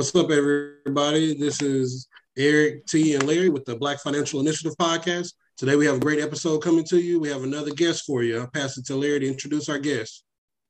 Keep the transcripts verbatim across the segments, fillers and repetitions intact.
What's up, everybody? This is Eric T. and Larry with the Black Financial Initiative Podcast. Today we have a great episode coming to you. We have another guest for you. I'll pass it to Larry to introduce our guest.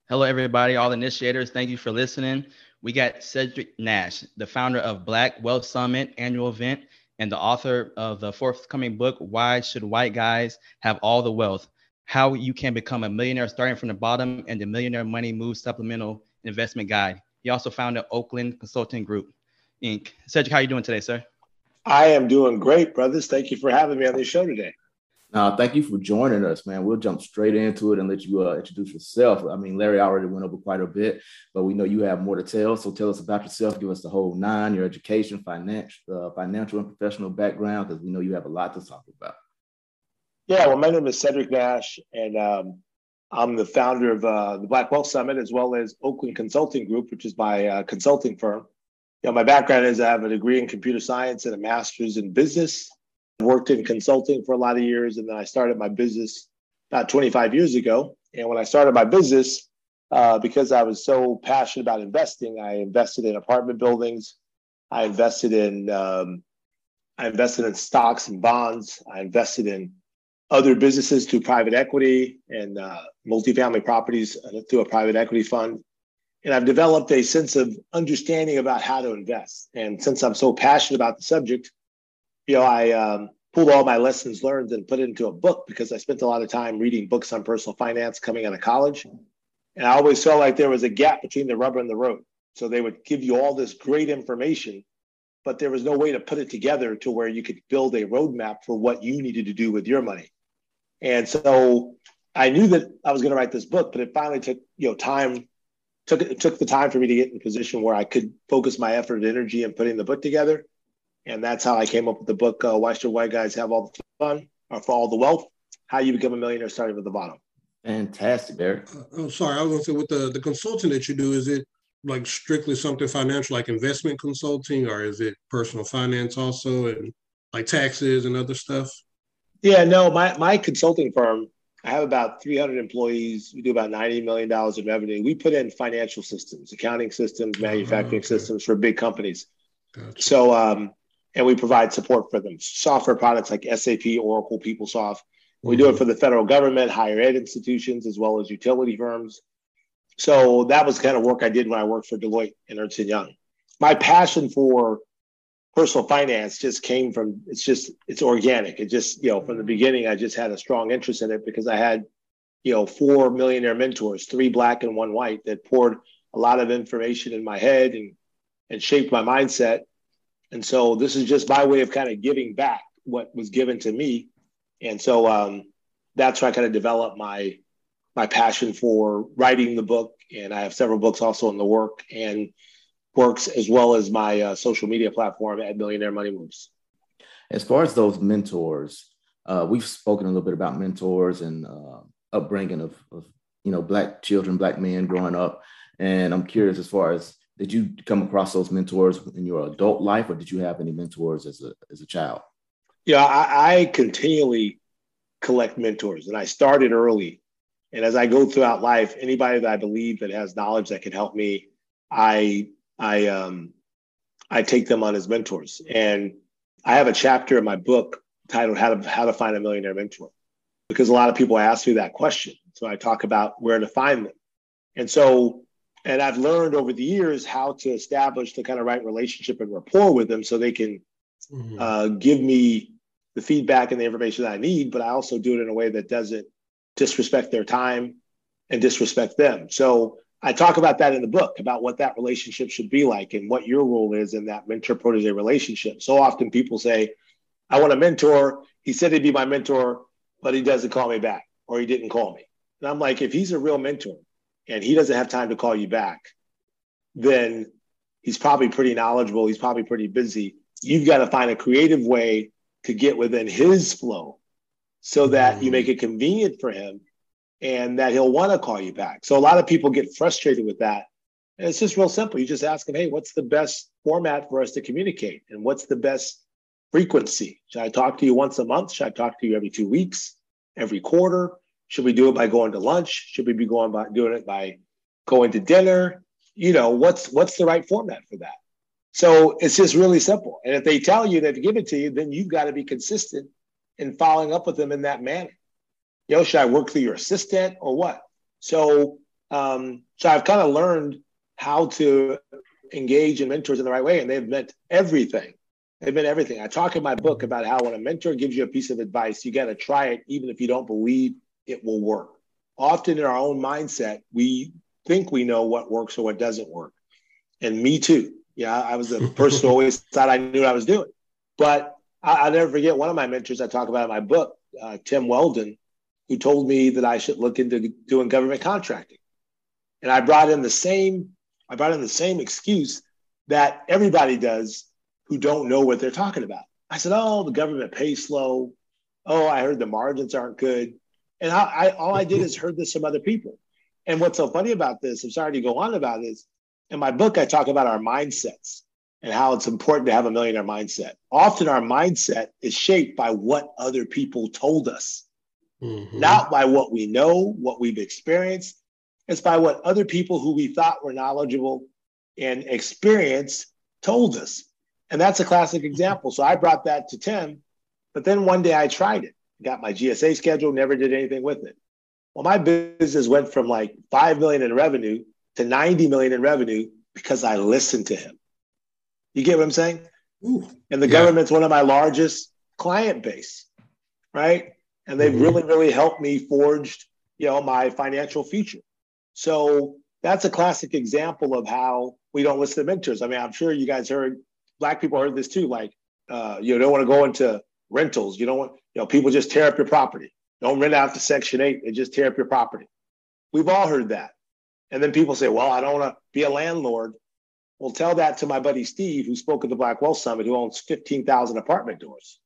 Hello, everybody, all initiators. Thank you for listening. We got Cedric Nash, the founder of Black Wealth Summit annual event and the author of the forthcoming book, Why Should White Guys Have All the Wealth? How You Can Become a Millionaire Starting from the Bottom and the Millionaire Money Moves Supplemental Investment Guide. He also founded Oakland Consulting Group, Incorporated. Cedric, how are you doing today, sir? I am doing great, brothers. Thank you for having me on this show today. Uh, thank you for joining us, man. We'll jump straight into it and let you uh, introduce yourself. I mean, Larry already went over quite a bit, but we know you have more to tell. So tell us about yourself. Give us the whole nine, your education, finance, uh, financial and professional background, because we know you have a lot to talk about. Yeah, well, my name is Cedric Nash, and um, I'm the founder of uh, the Black Wealth Summit, as well as Oakland Consulting Group, which is my uh, consulting firm. You know, my background is I have a degree in computer science and a master's in business. I worked in consulting for a lot of years, and then I started my business about twenty-five years ago. And when I started my business, uh, because I was so passionate about investing, I invested in apartment buildings. I invested in um, I invested in stocks and bonds. I invested in other businesses through private equity and uh, multifamily properties through a private equity fund. And I've developed a sense of understanding about how to invest. And since I'm so passionate about the subject, you know, I um, pulled all my lessons learned and put it into a book, because I spent a lot of time reading books on personal finance coming out of college. And I always felt like there was a gap between the rubber and the road. So they would give you all this great information, but there was no way to put it together to where you could build a roadmap for what you needed to do with your money. And so I knew that I was going to write this book, but it finally took, you know, time, took it took the time for me to get in a position where I could focus my effort and energy in putting the book together. And that's how I came up with the book, uh, Why Should White Guys Have All the Fun, or For All the Wealth, How You Become a Millionaire Starting from the Bottom. Fantastic, Eric. I'm sorry, I was going to say, with the, the consulting that you do, is it like strictly something financial, like investment consulting, or is it personal finance also, and like taxes and other stuff? Yeah, no, my, my consulting firm, I have about three hundred employees. We do about ninety million dollars in revenue. We put in financial systems, accounting systems, manufacturing oh, okay. systems for big companies. Gotcha. So, um, and we provide support for them. Software products like S A P, Oracle, PeopleSoft. We mm-hmm. do it for the federal government, higher ed institutions, as well as utility firms. So that was the kind of work I did when I worked for Deloitte and Ernst and Young. My passion for personal finance just came from, it's just, it's organic. It just, you know, from the beginning, I just had a strong interest in it because I had, you know, four millionaire mentors, three black and one white, that poured a lot of information in my head and, and shaped my mindset. And so this is just my way of kind of giving back what was given to me. And so um, that's where I kind of developed my my passion for writing the book. And I have several books also in the work and works, as well as my uh, social media platform at Millionaire Money Moves. As far as those mentors, uh, we've spoken a little bit about mentors and uh, upbringing of, of, you know, Black children, Black men growing up. And I'm curious, as far as, did you come across those mentors in your adult life, or did you have any mentors as a, as a child? Yeah, I, I continually collect mentors, and I started early. And as I go throughout life, anybody that I believe that has knowledge that can help me, I I um, I take them on as mentors. And I have a chapter in my book titled "How to How to Find a Millionaire Mentor," because a lot of people ask me that question. So I talk about where to find them. And so, and I've learned over the years how to establish the kind of right relationship and rapport with them, so they can mm-hmm. uh, give me the feedback and the information that I need. But I also do it in a way that doesn't disrespect their time and disrespect them. So I talk about that in the book, about what that relationship should be like and what your role is in that mentor-protege relationship. So often people say, I want a mentor. He said he'd be my mentor, but he doesn't call me back, or he didn't call me. And I'm like, if he's a real mentor and he doesn't have time to call you back, then he's probably pretty knowledgeable. He's probably pretty busy. You've got to find a creative way to get within his flow, so that you make it convenient for him and that he'll want to call you back. So a lot of people get frustrated with that. And it's just real simple. You just ask him, hey, what's the best format for us to communicate? And what's the best frequency? Should I talk to you once a month? Should I talk to you every two weeks, every quarter? Should we do it by going to lunch? Should we be going by doing it by going to dinner? You know, what's what's the right format for that? So it's just really simple. And if they tell you they've given it to you, then you've got to be consistent in following up with them in that manner. You know, should I work through your assistant or what? So, um, so I've kind of learned how to engage in mentors in the right way. And they've meant everything. They've meant everything. I talk in my book about how when a mentor gives you a piece of advice, you got to try it, even if you don't believe it will work. Often in our own mindset, we think we know what works or what doesn't work. And me too. Yeah, I was the person who always thought I knew what I was doing. But I, I'll never forget one of my mentors I talk about in my book, uh, Tim Weldon, who told me that I should look into doing government contracting. And I brought in the same, I brought in the same excuse that everybody does who don't know what they're talking about. I said, oh, the government pays slow. Oh, I heard the margins aren't good. And I, I, all I did is heard this from other people. And what's so funny about this, I'm sorry to go on about this, in my book, I talk about our mindsets and how it's important to have a millionaire mindset. Often our mindset is shaped by what other people told us, mm-hmm. not by what we know, what we've experienced. It's by what other people who we thought were knowledgeable and experienced told us. And that's a classic example. So I brought that to Tim, but then one day I tried it. Got my G S A schedule, never did anything with it. Well, my business went from like five million dollars in revenue to ninety million dollars in revenue because I listened to him. You get what I'm saying? Ooh, and the yeah. government's one of my largest client base, right? And they've mm-hmm. really, really helped me forge, you know, my financial future. So that's a classic example of how we don't listen to mentors. I mean, I'm sure you guys heard, Black people heard this too, like, uh, you don't want to go into rentals. You don't want, you know, people just tear up your property. Don't rent out to Section eight. They just tear up your property. We've all heard that. And then people say, well, I don't want to be a landlord. Well, tell that to my buddy Steve, who spoke at the Black Wealth Summit, who owns fifteen thousand apartment doors.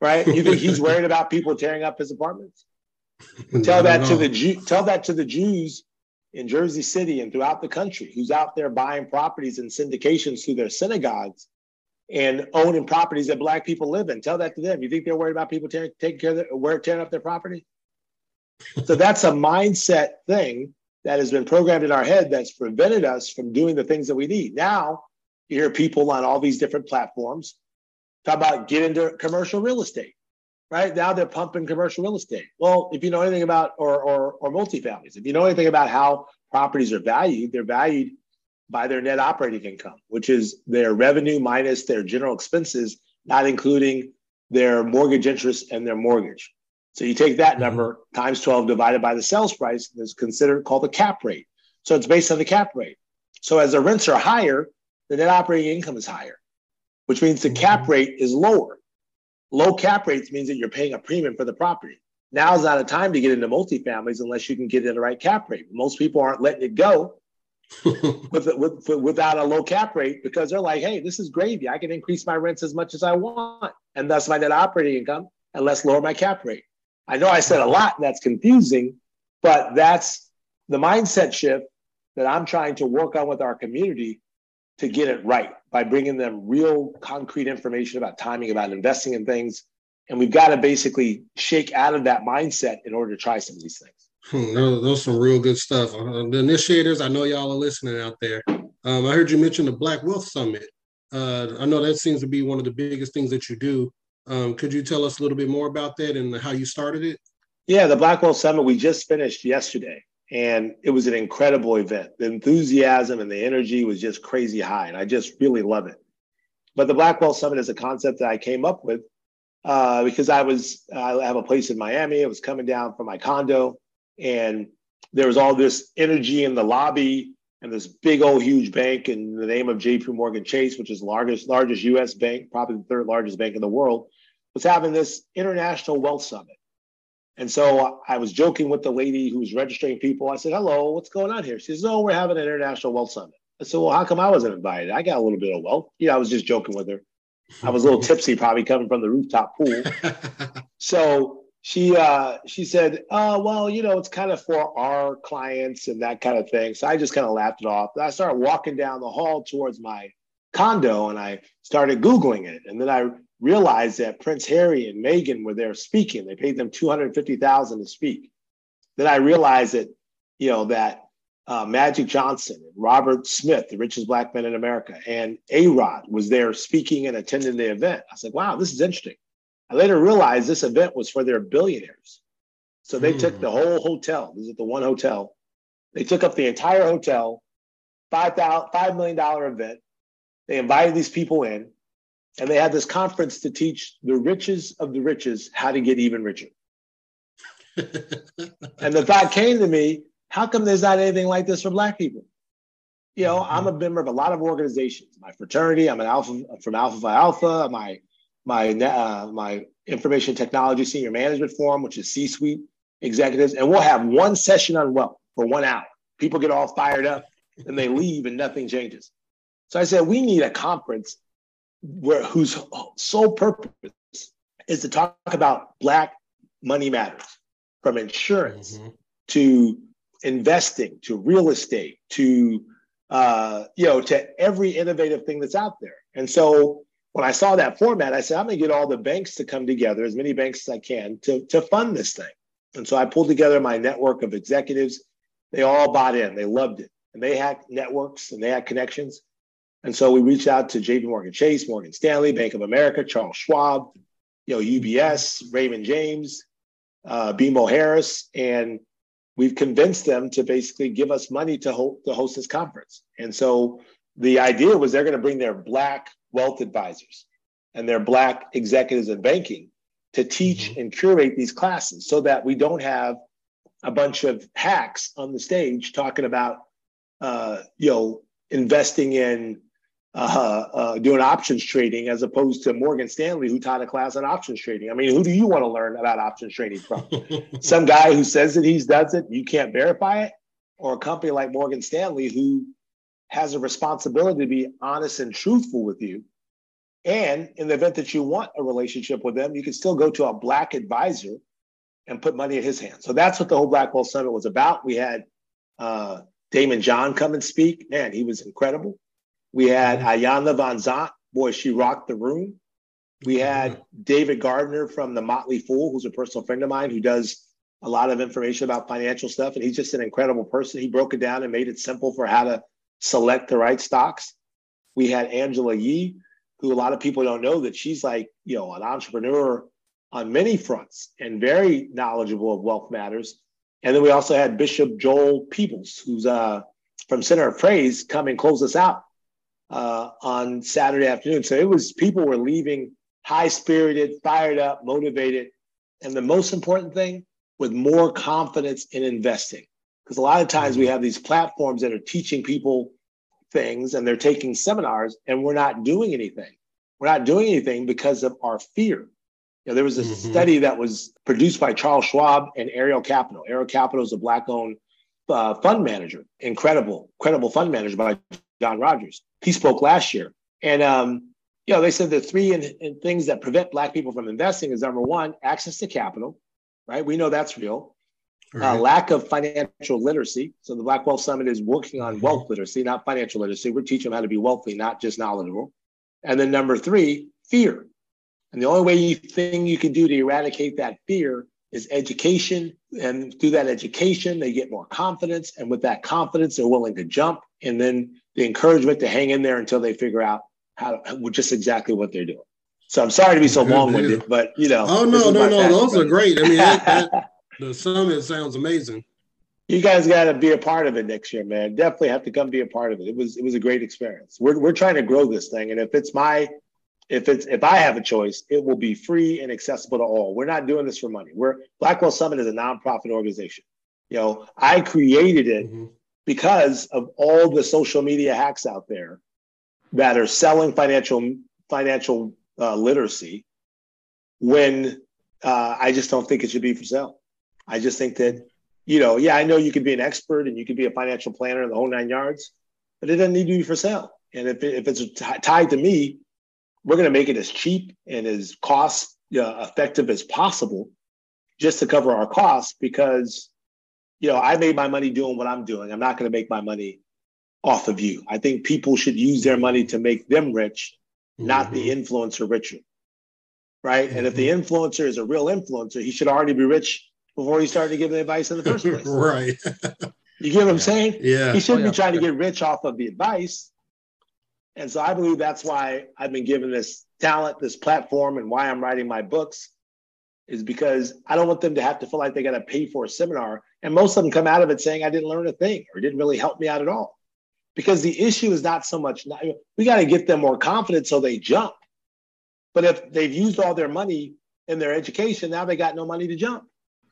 Right? You think he's worried about people tearing up his apartments? Tell that to the Jew, tell that to the Jews in Jersey City and throughout the country, who's out there buying properties and syndications through their synagogues and owning properties that Black people live in. Tell that to them. You think they're worried about people tearing, taking care of their, wear, tearing up their property? So that's a mindset thing that has been programmed in our head that's prevented us from doing the things that we need. Now, you hear people on all these different platforms talk about get into commercial real estate, right? Now they're pumping commercial real estate. Well, if you know anything about, or, or, or multifamilies, if you know anything about how properties are valued, they're valued by their net operating income, which is their revenue minus their general expenses, not including their mortgage interest and their mortgage. So you take that number times twelve divided by the sales price, and it's considered called the cap rate. So it's based on the cap rate. So as the rents are higher, the net operating income is higher, which means the cap rate is lower. Low cap rates means that you're paying a premium for the property. Now's not a time to get into multifamilies unless you can get in the right cap rate. Most people aren't letting it go with, with, without a low cap rate because they're like, hey, this is gravy. I can increase my rents as much as I want, and thus my net operating income, and let's lower my cap rate. I know I said a lot and that's confusing, but that's the mindset shift that I'm trying to work on with our community to get it right by bringing them real concrete information about timing, about investing in things. And we've got to basically shake out of that mindset in order to try some of these things. Hmm, those, those are some real good stuff. Uh, the initiators, I know y'all are listening out there. Um, I heard you mention the Black Wealth Summit. Uh, I know that seems to be one of the biggest things that you do. Um, could you tell us a little bit more about that and how you started it? Yeah, the Black Wealth Summit, we just finished yesterday, and it was an incredible event. The enthusiasm and the energy was just crazy high, and I just really love it. But the Black Wealth Summit is a concept that I came up with uh, because I was I have a place in Miami. I was coming down from my condo, and there was all this energy in the lobby and this big old huge bank in the name of J P. Morgan Chase, which is the largest, largest U S bank, probably the third largest bank in the world, was having this International Wealth Summit. And so I was joking with the lady who was registering people. I said, hello, what's going on here? She says, oh, we're having an International Wealth Summit. I said, well, how come I wasn't invited? I got a little bit of wealth. Yeah, I was just joking with her. I was a little tipsy, probably coming from the rooftop pool. So She uh, she said, oh, well, you know, it's kind of for our clients and that kind of thing. So I just kind of laughed it off. I started walking down the hall towards my condo, and I started Googling it. And then I realized that Prince Harry and Meghan were there speaking. They paid them two hundred fifty thousand dollars to speak. Then I realized that, you know, that uh, Magic Johnson, and Robert Smith, the richest black man in America, and A-Rod was there speaking and attending the event. I was like, wow, this is interesting. I later realized this event was for their billionaires. So they mm. took the whole hotel. This is the one hotel. They took up the entire hotel, five million dollars event. They invited these people in, and they had this conference to teach the riches of the riches how to get even richer. And the thought came to me, how come there's not anything like this for Black people? You know, I'm a member of a lot of organizations. My fraternity, I'm an alpha from Alpha Phi Alpha. My my uh, my information technology senior management forum, which is C-suite executives, and we'll have one session on wealth for one hour. People get all fired up, and they leave, and nothing changes. So I said, we need a conference where whose sole purpose is to talk about Black money matters, from insurance mm-hmm. to investing, to real estate, to, uh, you know, to every innovative thing that's out there. And so when I saw that format, I said, I'm going to get all the banks to come together, as many banks as I can, to, to fund this thing. And so I pulled together my network of executives. They all bought in. They loved it. And they had networks and they had connections. And so we reached out to J P. Morgan Chase, Morgan Stanley, Bank of America, Charles Schwab, you know, U B S, Raymond James, uh, B M O Harris, and we've convinced them to basically give us money to, ho- to host this conference. And so the idea was they're going to bring their Black wealth advisors and their Black executives in banking to teach and curate these classes so that we don't have a bunch of hacks on the stage talking about, uh, you know, investing in Uh, uh, doing options trading as opposed to Morgan Stanley, who taught a class on options trading. I mean, who do you want to learn about options trading from? Some guy who says that he does it, you can't verify it, or a company like Morgan Stanley who has a responsibility to be honest and truthful with you. And in the event that you want a relationship with them, you can still go to a Black advisor and put money in his hands. So that's what the whole Black Wealth Summit was about. We had uh, Damon John come and speak. Man, he was incredible. We had Ayana Van Zant. Boy, she rocked the room. We had David Gardner from the Motley Fool, who's a personal friend of mine, who does a lot of information about financial stuff. And he's just an incredible person. He broke it down and made it simple for how to select the right stocks. We had Angela Yee, who a lot of people don't know that she's like, you know, an entrepreneur on many fronts and very knowledgeable of wealth matters. And then we also had Bishop Joel Peebles, who's uh, from Center of Phrase, come and close us out uh on Saturday afternoon. So it was, people were leaving high-spirited, fired up, motivated, and the most important thing, with more confidence in investing. Because a lot of times we have these platforms that are teaching people things and they're taking seminars and we're not doing anything. We're not doing anything because of our fear. You know, there was a mm-hmm. study that was produced by Charles Schwab and Ariel Capital. Ariel Capital is a Black-owned uh, fund manager, incredible, incredible fund manager by John Rogers. He spoke last year. And, um, you know, they said the three in, in things that prevent Black people from investing is, number one, access to capital, right? We know that's real. Right. Uh, lack of financial literacy. So the Black Wealth Summit is working on wealth literacy, not financial literacy. We're teaching them how to be wealthy, not just knowledgeable. And then number three, fear. And the only way you, thing you can do to eradicate that fear is education. And through that education, they get more confidence. And with that confidence, they're willing to jump. And then the encouragement to hang in there until they figure out how to, just exactly what they're doing. So I'm sorry to be so long-winded, but you know. Oh no, no, no, those buddy. are great. I mean, that, that, the summit sounds amazing. You guys got to be a part of it next year, man. Definitely have to come be a part of it. It was it was a great experience. We're we're trying to grow this thing, and if it's my, if it's if I have a choice, it will be free and accessible to all. We're not doing this for money. We're Black Wealth Summit is a nonprofit organization. You know, I created it. Mm-hmm. Because of all the social media hacks out there that are selling financial financial uh, literacy, when uh, I just don't think it should be for sale. I just think that, you know, yeah, I know you could be an expert and you could be a financial planner in the whole nine yards, but it doesn't need to be for sale. And if, it, if it's t- tied to me, we're going to make it as cheap and as cost uh, effective as possible just to cover our costs, because you know, I made my money doing what I'm doing. I'm not going to make my money off of you. I think people should use their money to make them rich, not mm-hmm. the influencer richer, right? Mm-hmm. And if the influencer is a real influencer, he should already be rich before he started giving advice in the first place. Right. You get what I'm saying? Yeah. He shouldn't oh, yeah. be trying to get rich off of the advice. And so I believe that's why I've been given this talent, this platform, and why I'm writing my books, is because I don't want them to have to feel like they got to pay for a seminar. And most of them come out of it saying, I didn't learn a thing, or it didn't really help me out at all. Because the issue is not so much, we got to get them more confident so they jump. But if they've used all their money in their education, now they got no money to jump.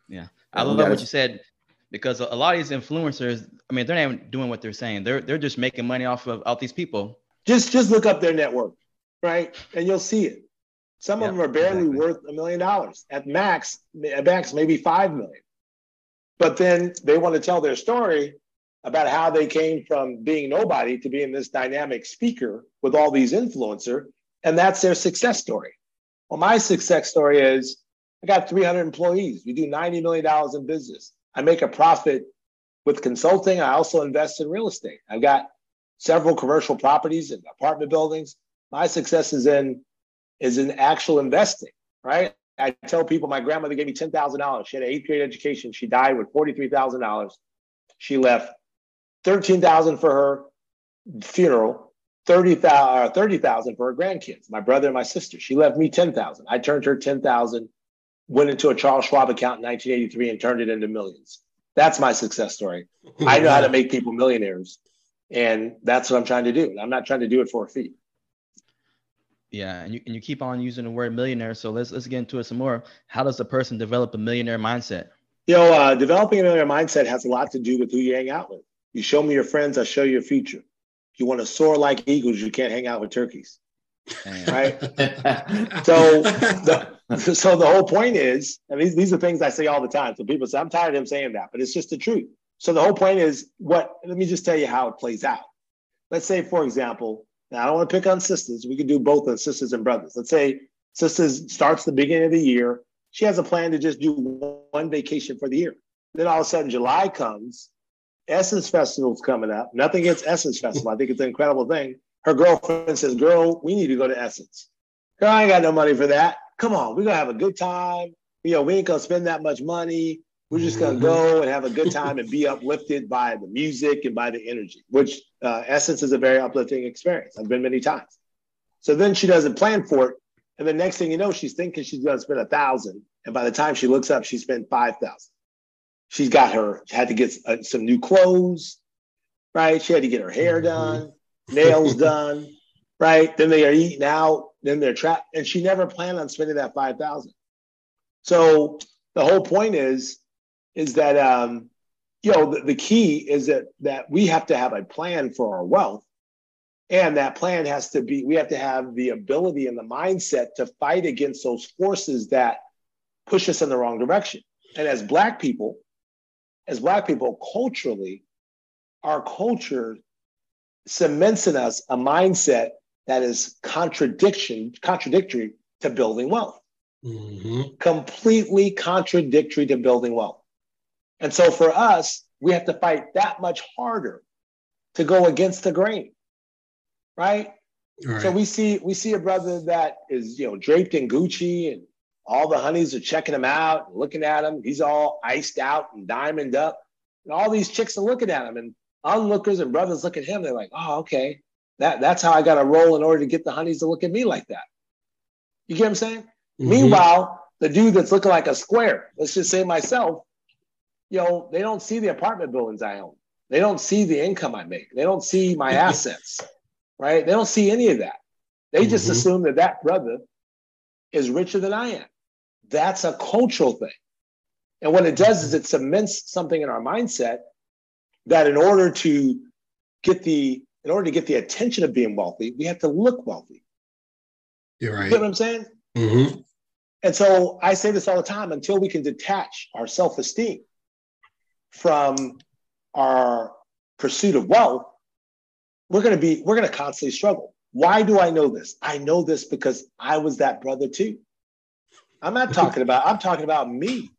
Yeah. I love what you said, because a lot of these influencers, I mean, they're not even doing what they're saying. They're they're just making money off of out these people. Just just look up their net worth, right? And you'll see it. Some yep, of them are barely exactly. worth a million dollars. At max, at max, maybe five million. But then they want to tell their story about how they came from being nobody to being this dynamic speaker with all these influencers. And that's their success story. Well, my success story is I got three hundred employees. We do ninety million dollars in business. I make a profit with consulting. I also invest in real estate. I've got several commercial properties and apartment buildings. My success is in is in actual investing, right? I tell people my grandmother gave me ten thousand dollars. She had an eighth grade education. She died with forty-three thousand dollars. She left thirteen thousand dollars for her funeral, thirty thousand dollars thirty thousand dollars for her grandkids, my brother and my sister. She left me ten thousand dollars. I turned her ten thousand dollars, went into a Charles Schwab account in nineteen eighty-three and turned it into millions. That's my success story. I know how to make people millionaires. And that's what I'm trying to do. I'm not trying to do it for a fee. Yeah, and you and you keep on using the word millionaire. So let's let's get into it some more. How does a person develop a millionaire mindset? You know, uh, developing a millionaire mindset has a lot to do with who you hang out with. You show me your friends, I show you your future. If you want to soar like eagles, you can't hang out with turkeys, right? so, the, so the whole point is, and these these are things I say all the time. So people say, I'm tired of him saying that, but it's just the truth. So the whole point is what, let me just tell you how it plays out. Let's say, for example, now I don't want to pick on sisters. We could do both on sisters and brothers. Let's say sisters starts the beginning of the year. She has a plan to just do one vacation for the year. Then all of a sudden July comes, Essence Festival's coming up. Nothing against Essence Festival. I think it's an incredible thing. Her girlfriend says, girl, we need to go to Essence. Girl, I ain't got no money for that. Come on, we're going to have a good time. You know, we ain't going to spend that much money. We're just going to go and have a good time and be uplifted by the music and by the energy, which uh, Essence is a very uplifting experience. I've been many times. So then she doesn't plan for it. And the next thing you know, she's thinking she's going to spend one thousand dollars. And by the time she looks up, she spent five thousand dollars. She's got her, had to get uh, some new clothes, right? She had to get her hair done, nails done, right? Then they are eating out, then they're trapped. And she never planned on spending that five thousand dollars. So the whole point is, is that, um, you know, the, the key is that, that we have to have a plan for our wealth. And that plan has to be, we have to have the ability and the mindset to fight against those forces that push us in the wrong direction. And as Black people, as Black people culturally, our culture cements in us a mindset that is contradiction, contradictory to building wealth. Mm-hmm. Completely contradictory to building wealth. And so for us, we have to fight that much harder to go against the grain, right? All right. So we see we see a brother that is, you know, draped in Gucci and all the honeys are checking him out and looking at him. He's all iced out and diamond up. And all these chicks are looking at him. And onlookers and brothers look at him. They're like, oh, okay, that, that's how I got to roll in order to get the honeys to look at me like that. You get what I'm saying? Mm-hmm. Meanwhile, the dude that's looking like a square, let's just say myself, you know, they don't see the apartment buildings I own. They don't see the income I make. They don't see my assets, right? They don't see any of that. They mm-hmm. just assume that that brother is richer than I am. That's a cultural thing. And what it does is it cements something in our mindset that in order to get the, in order to get the attention of being wealthy, we have to look wealthy. You're right. You get what I'm saying? Mm-hmm. And so I say this all the time, until we can detach our self-esteem from our pursuit of wealth, we're going to be, we're going to constantly struggle. Why do I know this? I know this because I was that brother too. I'm not talking about, I'm talking about me.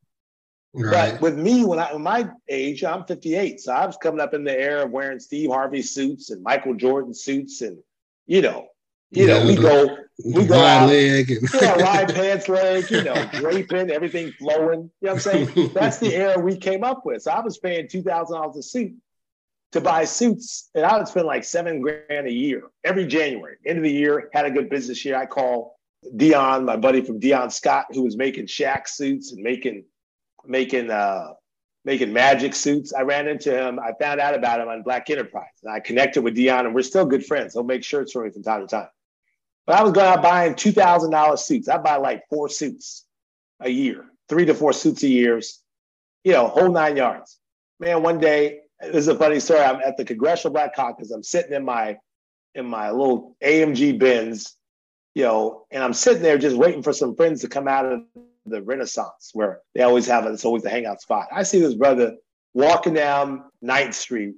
Right. But with me, when I, when my age, I'm fifty-eight. So I was coming up in the air of wearing Steve Harvey suits and Michael Jordan suits and, you know, you yeah, know, we go, We go wide out, leg. And yeah, wide pants leg, you know, draping, everything flowing. You know what I'm saying? That's the era we came up with. So I was paying two thousand dollars a suit to buy suits, and I would spend like seven grand a year every January. End of the year, had a good business year. I call Dion, my buddy from Dion Scott, who was making Shaq suits and making making uh, making Magic suits. I ran into him. I found out about him on Black Enterprise, and I connected with Dion, and we're still good friends. He'll make shirts for me from time to time. But I was going out buying two thousand dollars suits. I buy like four suits a year, three to four suits a year, you know, whole nine yards. Man, one day, this is a funny story. I'm at the Congressional Black Caucus. I'm sitting in my in my little A M G Benz, you know, and I'm sitting there just waiting for some friends to come out of the Renaissance, where they always have a, it's always the hangout spot. I see this brother walking down ninth Street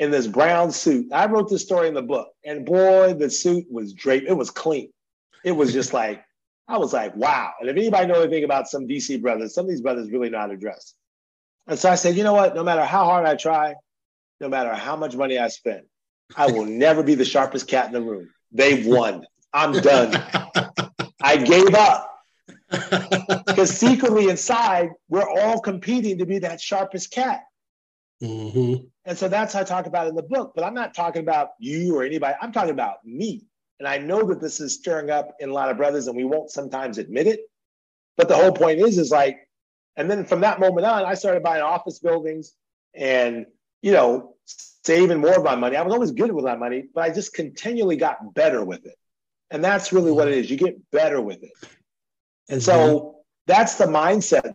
in this brown suit. I wrote this story in the book, and boy, the suit was draped. It was clean. It was just like, I was like, wow. And if anybody knows anything about some D C brothers, some of these brothers really know how to dress. And so I said, you know what? No matter how hard I try, no matter how much money I spend, I will never be the sharpest cat in the room. They won. I'm done. I gave up. Because secretly inside, we're all competing to be that sharpest cat. Mm-hmm. And so that's how I talk about it in the book. But I'm not talking about you or anybody. I'm talking about me. And I know that this is stirring up in a lot of brothers, and we won't sometimes admit it. But the whole point is, is like, and then from that moment on, I started buying office buildings and, you know, saving more of my money. I was always good with my money, but I just continually got better with it. And that's really what it is. You get better with it. And so that's the mindset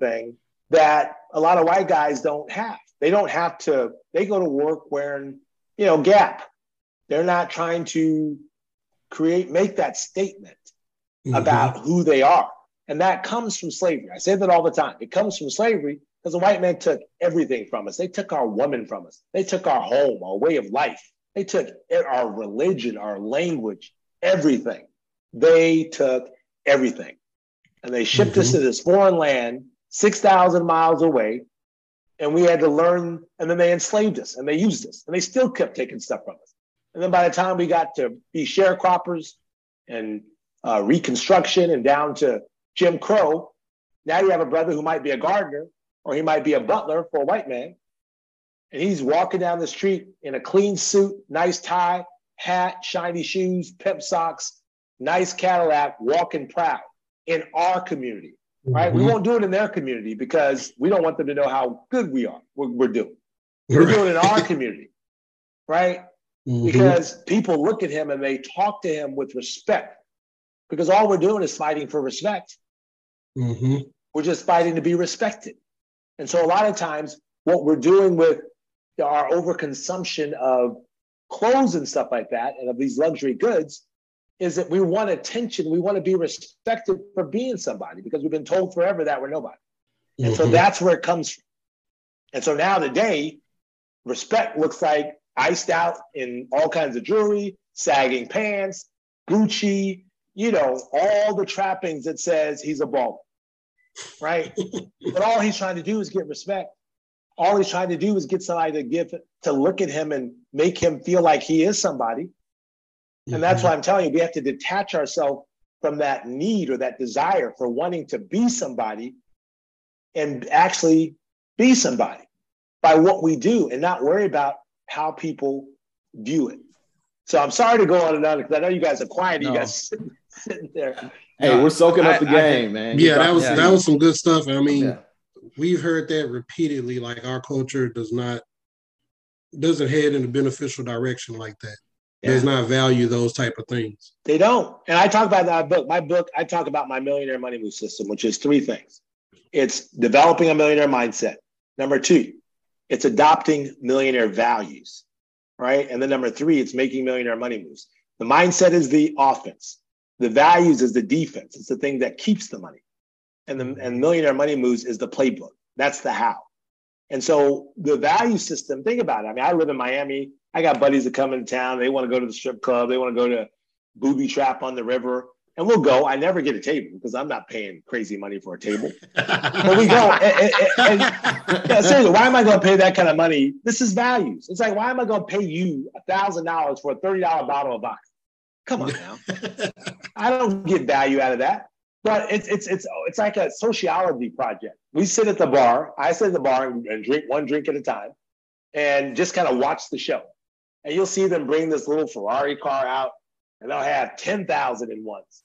thing that a lot of white guys don't have. They don't have to, they go to work wearing, you know, Gap. They're not trying to create, make that statement mm-hmm. about who they are. And that comes from slavery. I say that all the time. It comes from slavery because the white man took everything from us. They took our woman from us. They took our home, our way of life. They took our religion, our language, everything. They took everything. And they shipped mm-hmm. us to this foreign land, six thousand miles away. And we had to learn. And then they enslaved us and they used us. And they still kept taking stuff from us. And then by the time we got to be sharecroppers and uh, Reconstruction and down to Jim Crow, now you have a brother who might be a gardener or he might be a butler for a white man. And he's walking down the street in a clean suit, nice tie, hat, shiny shoes, pimp socks, nice Cadillac, walking proud in our community, right? Mm-hmm. We won't do it in their community because we don't want them to know how good we are, what we're doing. We're right. doing it in our community, right? Mm-hmm. Because people look at him and they talk to him with respect because all we're doing is fighting for respect. Mm-hmm. We're just fighting to be respected. And so a lot of times what we're doing with our overconsumption of clothes and stuff like that and of these luxury goods is that we want attention. We want to be respected for being somebody because we've been told forever that we're nobody. And mm-hmm. so that's where it comes from. And so now today, respect looks like iced out in all kinds of jewelry, sagging pants, Gucci, you know, all the trappings that says he's a baller, right? But all he's trying to do is get respect. All he's trying to do is get somebody to give, to look at him and make him feel like he is somebody. And that's why I'm telling you, we have to detach ourselves from that need or that desire for wanting to be somebody and actually be somebody by what we do and not worry about how people view it. So I'm sorry to go on and on because I know you guys are quiet. No. You guys sitting, sitting there. Hey, no, we're soaking I, up the I, game, I, man. Yeah, that was yeah. that was some good stuff. I mean, yeah. we've heard that repeatedly. Like our culture does not doesn't head in a beneficial direction like that. Yeah. Does not value those type of things. They don't. And I talk about that book. My book, I talk about my millionaire money move system, which is three things. It's developing a millionaire mindset. Number two, it's adopting millionaire values. Right. And then number three, it's making millionaire money moves. The mindset is the offense. The values is the defense. It's the thing that keeps the money. And the and millionaire money moves is the playbook. That's the how. And so the value system, think about it. I mean, I live in Miami. I got buddies that come into town. They want to go to the strip club. They want to go to Booby Trap on the river. And we'll go. I never get a table because I'm not paying crazy money for a table. But we go. And, and, and, yeah, seriously, why am I going to pay that kind of money? This is values. It's like, why am I going to pay you one thousand dollars for a thirty dollars bottle of vodka? Come on now. I don't get value out of that. But it's it's it's it's like a sociology project. We sit at the bar. I sit at the bar and drink one drink at a time, and just kind of watch the show. And you'll see them bring this little Ferrari car out, and they'll have ten thousand in ones,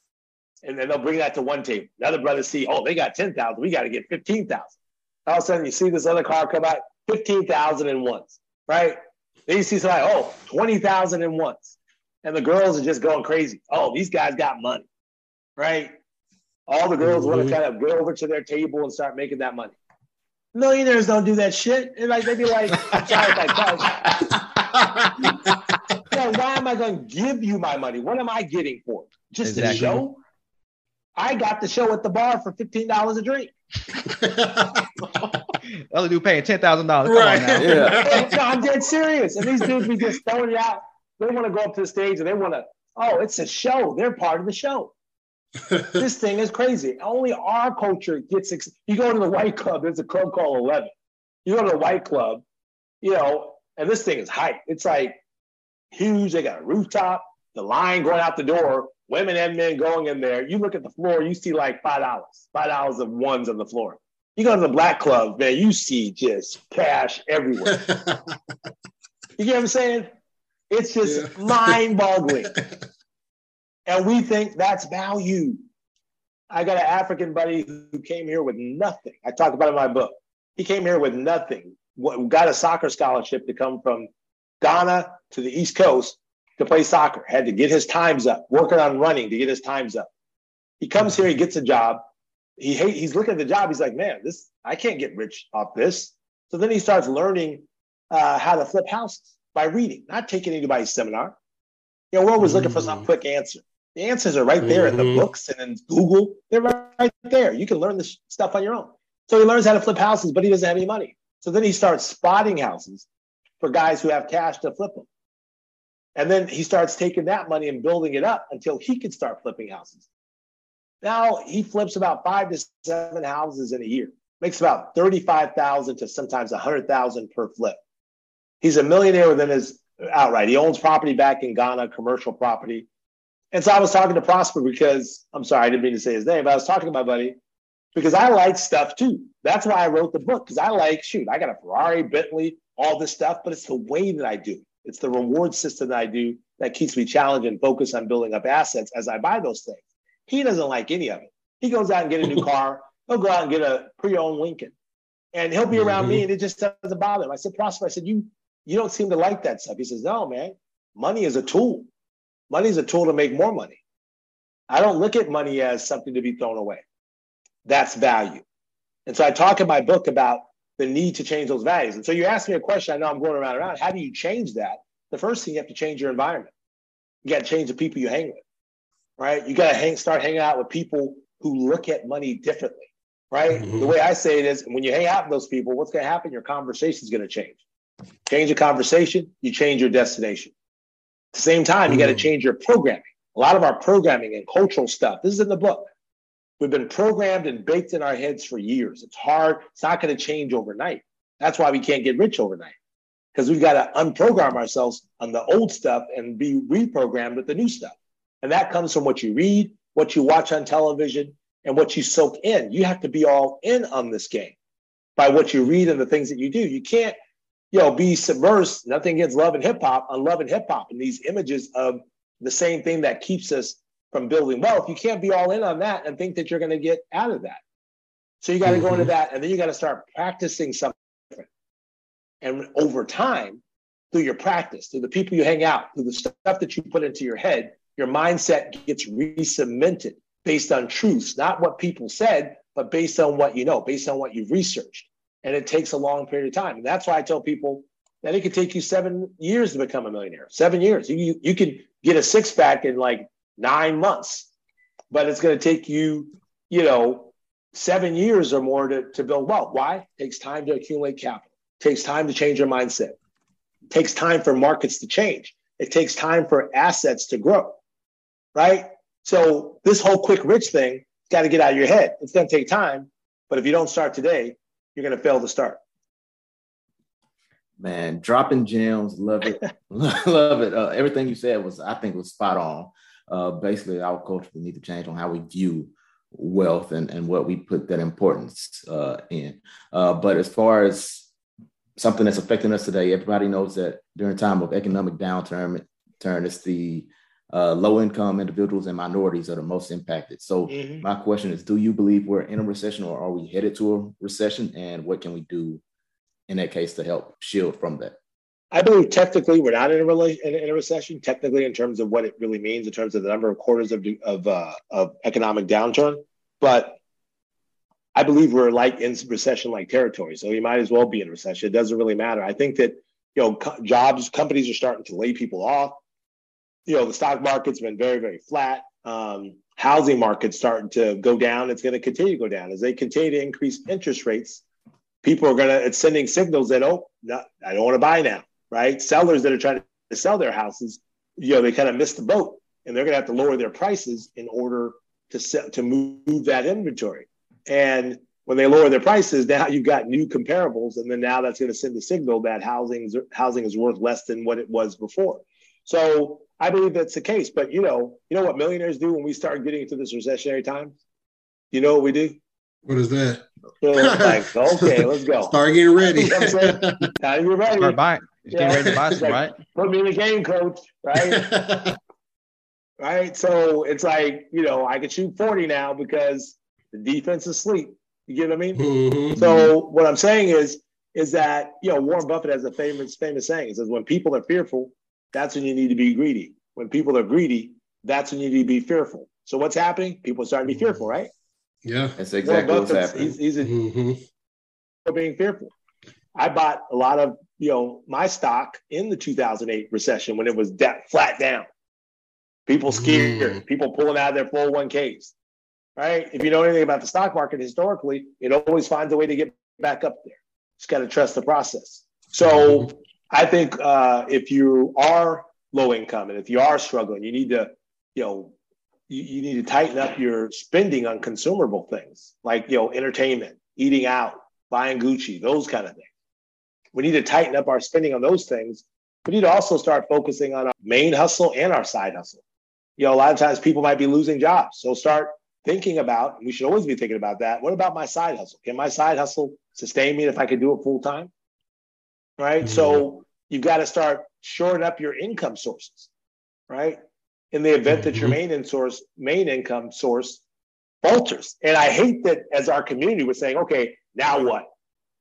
and then they'll bring that to one table. Another brother see, oh, they got ten thousand. We got to get fifteen thousand. All of a sudden, you see this other car come out, fifteen thousand in ones, right? Then you see somebody, oh, twenty thousand in ones, and the girls are just going crazy. Oh, these guys got money, right? All the girls want to kind of go over to their table and start making that money. Millionaires don't do that shit. And like, they'd be like, I'm sorry if I touch. So why am I going to give you my money? What am I getting for? Just exactly. a show? I got the show at the bar for fifteen dollars a drink. Other dude paying ten thousand dollars. Right. Yeah. And, no, I'm dead serious. And these dudes be just throwing it out. They want to go up to the stage and they want to, oh, it's a show. They're part of the show. This thing is crazy. Only our culture gets ex- you go to the white club, there's a club called eleven. You go to the white club, you know, and this thing is hype. It's like huge. They got a rooftop, the line going out the door, women and men going in there. You look at the floor, you see like five dollars five dollars of ones on the floor. You go to the black club, man, you see just cash everywhere. You get what I'm saying? It's just yeah. mind-boggling. And we think that's value. I got an African buddy who came here with nothing. I talk about it in my book. He came here with nothing. Got a soccer scholarship to come from Ghana to the East Coast to play soccer. Had to get his times up, working on running to get his times up. He comes here, he gets a job. He hate, He's looking at the job. He's like, man, this I can't get rich off this. So then he starts learning uh, how to flip houses by reading, not taking anybody's seminar. You know, we're always looking for some quick answer. The answers are right there mm-hmm. in the books and in Google. They're right there. You can learn this stuff on your own. So he learns how to flip houses, but he doesn't have any money. So then he starts spotting houses for guys who have cash to flip them. And then he starts taking that money and building it up until he can start flipping houses. Now he flips about five to seven houses in a year. Makes about thirty-five thousand dollars to sometimes one hundred thousand dollars per flip. He's a millionaire within his outright. He owns property back in Ghana, commercial property. And so I was talking to Prosper because, I'm sorry, I didn't mean to say his name, but I was talking to my buddy because I like stuff too. That's why I wrote the book, because I like, shoot, I got a Ferrari, Bentley, all this stuff, but it's the way that I do. It's the reward system that I do that keeps me challenged and focused on building up assets as I buy those things. He doesn't like any of it. He goes out and get a new car. He'll go out and get a pre-owned Lincoln. And he'll be around mm-hmm. me and it just doesn't bother him. I said, Prosper, I said, you, you don't seem to like that stuff. He says, no, man, money is a tool. Money is a tool to make more money. I don't look at money as something to be thrown away. That's value. And so I talk in my book about the need to change those values. And so you asked me a question. I know I'm going around and around. How do you change that? The first thing, you have to change your environment. You got to change the people you hang with, right? You got to hang, start hanging out with people who look at money differently, right? Mm-hmm. The way I say it is, when you hang out with those people, what's going to happen? Your conversation is going to change. Change your conversation, you change your destination. At the same time, you got to change your programming. A lot of our programming and cultural stuff, this is in the book. We've been programmed and baked in our heads for years. It's hard. It's not going to change overnight. That's why we can't get rich overnight, because we've got to unprogram ourselves on the old stuff and be reprogrammed with the new stuff. And that comes from what you read, what you watch on television, and what you soak in. You have to be all in on this game by what you read and the things that you do. You can't You know, be submersed, nothing against love and hip hop, on love and hip hop and these images of the same thing that keeps us from building wealth. You can't be all in on that and think that you're going to get out of that. So you got to mm-hmm. go into that, and then you got to start practicing something different. And over time, through your practice, through the people you hang out, through the stuff that you put into your head, your mindset gets re-cemented based on truths, not what people said, but based on what you know, based on what you've researched. And it takes a long period of time. And that's why I tell people that it could take you seven years to become a millionaire. Seven years. You, you, you can get a six pack in like nine months, but it's going to take you, you know, seven years or more to, to build wealth. Why? It takes time to accumulate capital. It takes time to change your mindset. It takes time for markets to change. It takes time for assets to grow, right? So this whole quick rich thing, got to get out of your head. It's going to take time, but if you don't start today, you're going to fail to start. Man, dropping gems. Love it. Love it. Uh, everything you said was, I think, was spot on. uh, basically our culture we need to change on how we view wealth and, and what we put that importance uh, in. Uh, but as far as something that's affecting us today, everybody knows that during time of economic downturn, turn it's the uh, low-income individuals and minorities are the most impacted. So mm-hmm. my question is, do you believe we're in a recession or are we headed to a recession? And what can we do in that case to help shield from that? I believe technically we're not in a, re- in a recession, technically in terms of what it really means, in terms of the number of quarters of of, uh, of economic downturn. But I believe we're like in recession-like territory, so we might as well be in recession. It doesn't really matter. I think that, you know, co- jobs, companies are starting to lay people off. You know, the stock market's been very, very flat. Um, housing market's starting to go down. It's going to continue to go down as they continue to increase interest rates. People are going to, it's sending signals that, oh, no, I don't want to buy now. Right? Sellers that are trying to sell their houses, you know, they kind of missed the boat, and they're going to have to lower their prices in order to sell, to move that inventory. And when they lower their prices, now you've got new comparables, and then now that's going to send the signal that housing housing is worth less than what it was before. So I believe that's the case. But you know, you know what millionaires do when we start getting into this recessionary time? You know what we do? What is that? You know, like, okay, let's go. Start getting ready. Time you're ready. Start buying. Just yeah. Ready to buy some, right? Put me in the game, coach, right? Right? So it's like, you know, I could shoot forty now because the defense is asleep. You get what I mean? Mm-hmm. So what I'm saying is, is that, you know, Warren Buffett has a famous, famous saying. He says, when people are fearful, that's when you need to be greedy. When people are greedy, that's when you need to be fearful. So what's happening? People are starting to be fearful, right? Yeah. That's exactly what's happening. He's, he's a, mm-hmm. being fearful. I bought a lot of, you know, my stock in the two thousand eight recession when it was de- flat down. People scared, mm. people pulling out of their four oh one k's, right? If you know anything about the stock market, historically, it always finds a way to get back up there. Just got to trust the process. So mm. I think uh, if you are low income and if you are struggling, you need to, you know, you, you need to tighten up your spending on consumable things like, you know, entertainment, eating out, buying Gucci, those kind of things. We need to tighten up our spending on those things. We need to also start focusing on our main hustle and our side hustle. You know, a lot of times people might be losing jobs. So start thinking about, and we should always be thinking about that. What about my side hustle? Can my side hustle sustain me if I could do it full time? Right? Mm-hmm. So you've got to start shoring up your income sources, right? In the event that your main in source, main income source falters. And I hate that as our community, we're saying, okay, now what?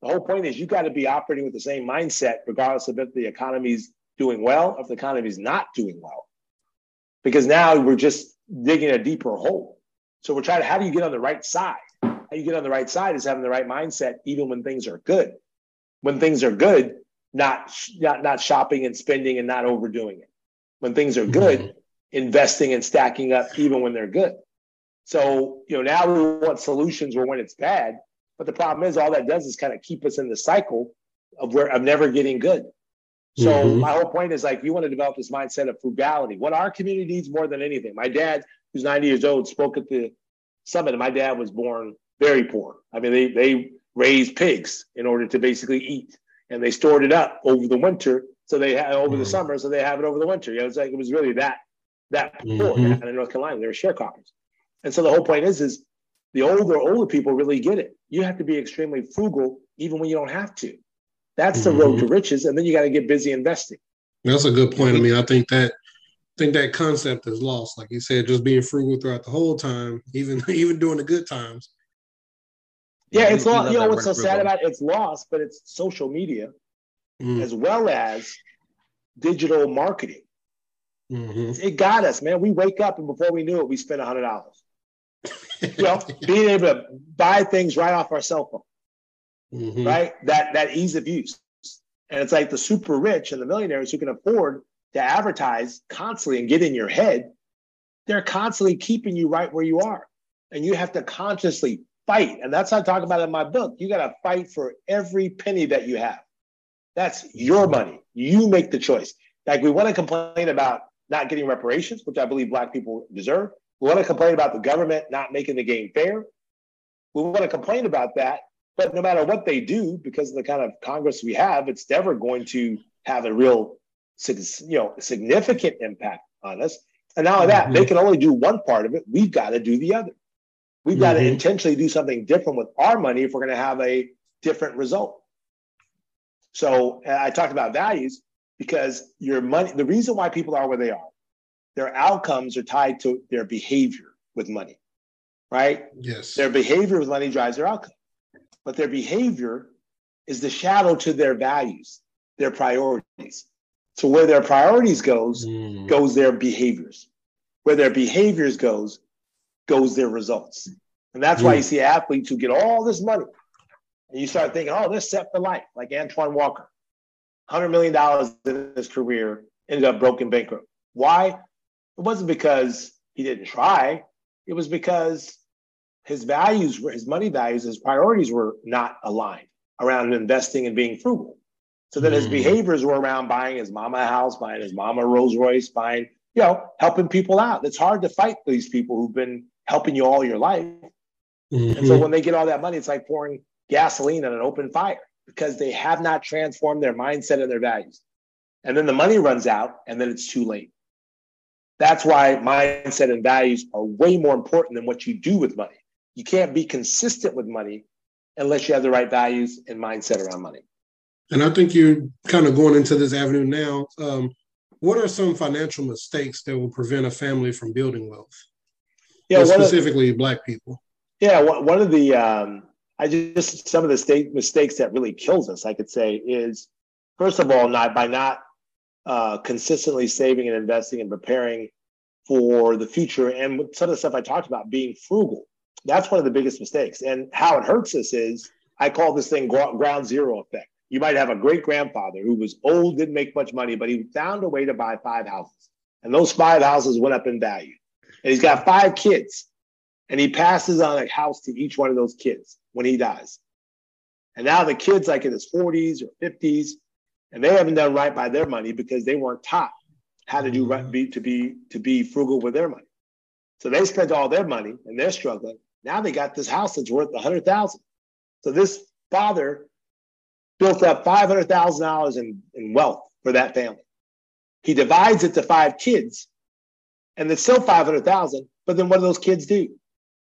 The whole point is you got to be operating with the same mindset, regardless of if the economy's doing well, if the economy's not doing well, because now we're just digging a deeper hole. So we're trying to, how do you get on the right side? How you get on the right side is having the right mindset, even when things are good. When things are good, not, not, not shopping and spending and not overdoing it. When things are good, mm-hmm. investing and stacking up, even when they're good. So, you know, now we want solutions where when it's bad. But the problem is all that does is kind of keep us in the cycle of where I'm never getting good. So mm-hmm. my whole point is like, you want to develop this mindset of frugality. What our community needs more than anything. My dad, who's ninety years old, spoke at the summit, and my dad was born very poor. I mean, they, they raised pigs in order to basically eat, and they stored it up over the winter. So they had over mm-hmm. the summer. So they have it over the winter. You know, it's like, it was really that, that poor mm-hmm. down in North Carolina. They were sharecroppers. And so the whole point is, is, the older, older people really get it. You have to be extremely frugal, even when you don't have to. That's the mm-hmm. road to riches. And then you got to get busy investing. That's a good point. I mean, I think that I think that concept is lost. Like you said, just being frugal throughout the whole time, even even during the good times. Yeah, yeah it's lost. You know what's so sad about it? It's lost, but it's social media mm. as well as digital marketing. Mm-hmm. It got us, man. We wake up and before we knew it, we spent one hundred dollars. You know, being able to buy things right off our cell phone, mm-hmm. right? That that ease of use. And it's like the super rich and the millionaires who can afford to advertise constantly and get in your head, they're constantly keeping you right where you are. And you have to consciously fight. And that's what I talk about in my book. You got to fight for every penny that you have. That's your money. You make the choice. Like we want to complain about not getting reparations, which I believe Black people deserve. We want to complain about the government not making the game fair. We want to complain about that, but no matter what they do, because of the kind of Congress we have, it's never going to have a real, you know, significant impact on us. And now that mm-hmm. they can only do one part of it. We've got to do the other. We've mm-hmm. got to intentionally do something different with our money if we're going to have a different result. So I talked about values because your money, the reason why people are where they are, their outcomes are tied to their behavior with money, right? Yes. Their behavior with money drives their outcome, but their behavior is the shadow to their values, their priorities. So where their priorities goes, mm. goes their behaviors. Where their behaviors goes, goes their results. And that's mm. why you see athletes who get all this money. And you start thinking, oh, they're set for life. Like Antoine Walker, one hundred million dollars in his career, ended up broke and bankrupt. Why? It wasn't because he didn't try. It was because his values, were his money values, his priorities were not aligned around investing and being frugal. So then his behaviors were around buying his mama a house, buying his mama a Rolls Royce, buying, you know, helping people out. It's hard to fight these people who've been helping you all your life. Mm-hmm. And so when they get all that money, it's like pouring gasoline on an open fire because they have not transformed their mindset and their values. And then the money runs out and then it's too late. That's why mindset and values are way more important than what you do with money. You can't be consistent with money unless you have the right values and mindset around money. And I think you're kind of going into this avenue now. Um, what are some financial mistakes that will prevent a family from building wealth? Yeah, specifically of, Black people. Yeah, one of the, um, I just, some of the state mistakes that really kills us, I could say, is, first of all, not by not uh, consistently saving and investing and preparing for the future. And some of the stuff I talked about, being frugal, that's one of the biggest mistakes. And how it hurts us is, I call this thing ground zero effect. You might have a great-grandfather who was old, didn't make much money, but he found a way to buy five houses. And those five houses went up in value. And he's got five kids. And he passes on a house to each one of those kids when he dies. And now the kid's like in his forties or fifties, and they haven't done right by their money because they weren't taught how to do right, be, to be to be frugal with their money. So they spent all their money, and they're struggling. Now they got this house that's worth one hundred thousand dollars. So this father built up five hundred thousand dollars in, in wealth for that family. He divides it to five kids, and it's still five hundred thousand dollars. But then what do those kids do?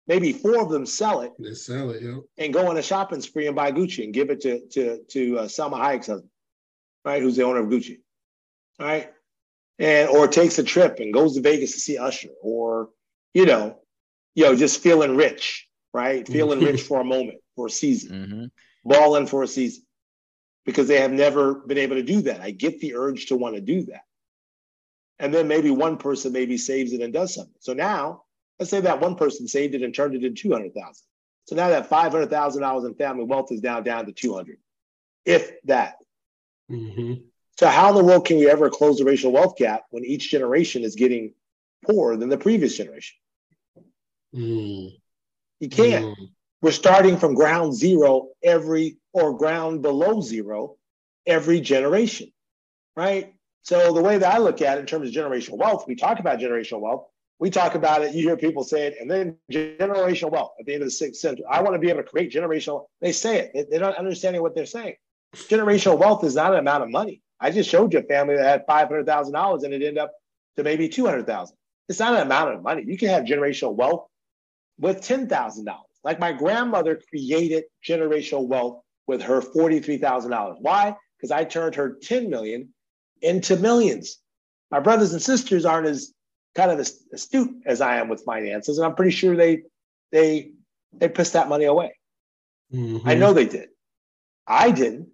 Maybe four of them sell it. They sell it, yeah. And go on a shopping spree and buy Gucci and give it to to to uh, Salma Hayek's husband, right? Who's the owner of Gucci, right? And or takes a trip and goes to Vegas to see Usher, or you know, you know, just feeling rich, right? Feeling rich for a moment, for a season, mm-hmm. balling for a season. Because they have never been able to do that. I get the urge to want to do that. And then maybe one person maybe saves it and does something. So now, let's say that one person saved it and turned it into two hundred thousand dollars. So now that five hundred thousand dollars in family wealth is now down to two hundred thousand dollars, if that. Mm-hmm. So how in the world can we ever close the racial wealth gap when each generation is getting poorer than the previous generation? Mm. You can't. Mm. We're starting from ground zero every, or ground below zero every generation, right? So the way that I look at it in terms of generational wealth, we talk about generational wealth. We talk about it. You hear people say it, and then generational wealth at the end of the sixth century. I want to be able to create generational. They say it. They, they're not understanding what they're saying. Generational wealth is not an amount of money. I just showed you a family that had five hundred thousand dollars and it ended up to maybe two hundred thousand dollars. It's not an amount of money. You can have generational wealth with ten thousand dollars. Like my grandmother created generational wealth with her forty-three thousand dollars. Why? Because I turned her ten million dollars into millions. My brothers and sisters aren't as kind of as astute as I am with finances, and I'm pretty sure they they they pissed that money away. Mm-hmm. I know they did. I didn't.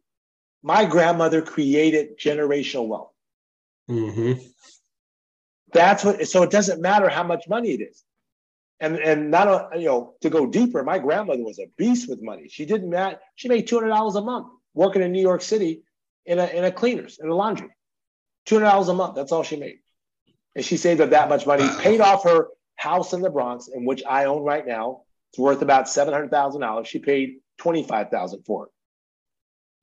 My grandmother created generational wealth. Mm-hmm. That's what. So it doesn't matter how much money it is. And and not you know to go deeper, my grandmother was a beast with money. She didn't mat, she made two hundred dollars a month working in New York City in a in a cleaners in a laundry, two hundred dollars a month. That's all she made, and she saved up that much money, paid off her house in the Bronx, in which I own right now. It's worth about seven hundred thousand dollars. She paid twenty five thousand for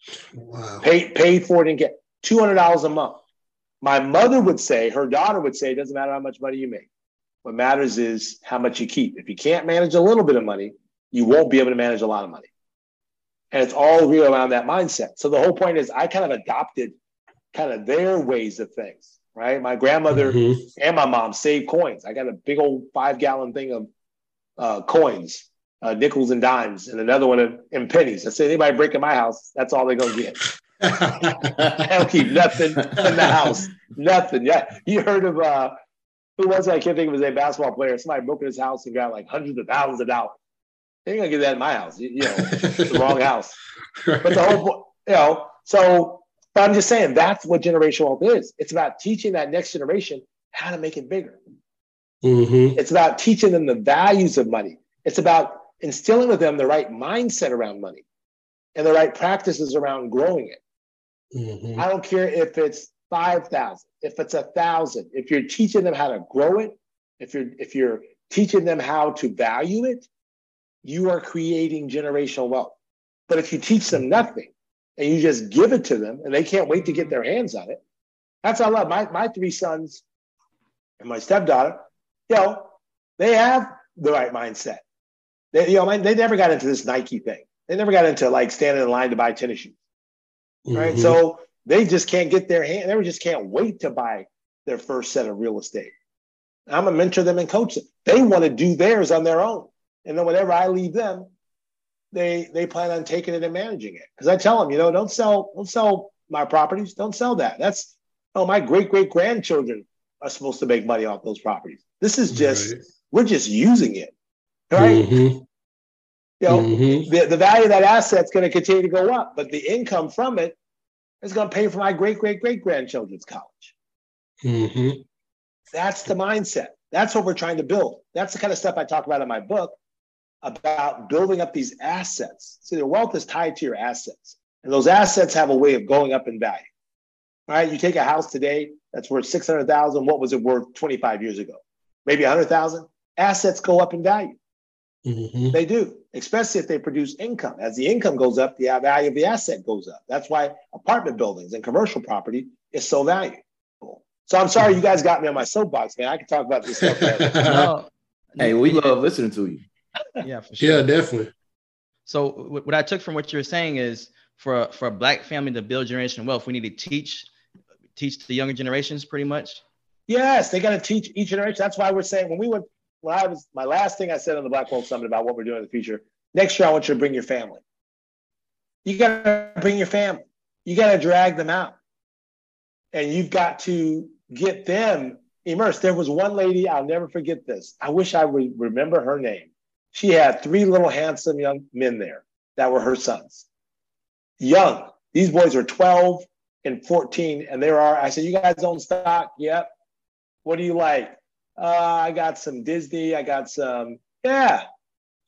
it. Wow. Paid paid for it and get two hundred dollars a month. My mother would say, her daughter would say, it doesn't matter how much money you make. What matters is how much you keep. If you can't manage a little bit of money, you won't be able to manage a lot of money. And it's all real around that mindset. So the whole point is I kind of adopted kind of their ways of things, right? My grandmother mm-hmm. and my mom saved coins. I got a big old five gallon thing of uh, coins, uh, nickels and dimes, and another one of, in pennies. I said, anybody breaking my house, that's all they're going to get. I don't keep nothing in the house. Nothing. Yeah. You heard of, uh, who was it? I can't think of his name, basketball player. Somebody broke in his house and got like hundreds of thousands of dollars. They ain't going to get that in my house. You, you know, the wrong house. But the whole point, you know, so, but I'm just saying that's what generational wealth is. It's about teaching that next generation how to make it bigger. Mm-hmm. It's about teaching them the values of money. It's about instilling with them the right mindset around money and the right practices around growing it. Mm-hmm. I don't care if it's five thousand, if it's a thousand, if you're teaching them how to grow it, if you're, if you're teaching them how to value it, you are creating generational wealth. But if you teach them nothing and you just give it to them and they can't wait to get their hands on it, that's what I love. My, my three sons and my stepdaughter, you know, they have the right mindset. They, you know, they never got into this Nike thing. They never got into like standing in line to buy tennis shoes. Right. Mm-hmm. So they just can't get their hand. They just can't wait to buy their first set of real estate. I'm going to mentor them and coach them. They want to do theirs on their own. And then whenever I leave them, they they plan on taking it and managing it. Because I tell them, you know, don't sell, don't sell my properties. Don't sell that. That's, oh, my great, great grandchildren are supposed to make money off those properties. This is just, right. We're just using it. Right. Mm-hmm. You know, mm-hmm. the, the value of that asset's going to continue to go up, but the income from it is going to pay for my great, great, great grandchildren's college. Mm-hmm. That's the mindset. That's what we're trying to build. That's the kind of stuff I talk about in my book about building up these assets. So your wealth is tied to your assets, and those assets have a way of going up in value. All right, you take a house today that's worth six hundred thousand dollars. What was it worth twenty-five years ago? Maybe one hundred thousand dollars. Assets go up in value. Mm-hmm. They do, especially if they produce income. As the income goes up, the value of the asset goes up. That's why apartment buildings and commercial property is so valuable. So I'm sorry you guys got me on my soapbox, man. I can talk about this stuff. No. Hey, we love listening to you. Yeah, for sure. Yeah, definitely. So what I took from what you're saying is for, for a Black family to build generational wealth, we need to teach, teach the younger generations pretty much. Yes, they got to teach each generation. That's why we're saying when we went. When I was, my last thing I said on the Black Wealth Summit about what we're doing in the future, next year I want you to bring your family. You got to bring your family. You got to drag them out. And you've got to get them immersed. There was one lady, I'll never forget this. I wish I would remember her name. She had three little handsome young men there that were her sons. Young. These boys were twelve and fourteen. And they were, I said, you guys own stock? Yep. What do you like? Uh, I got some Disney. I got some, yeah.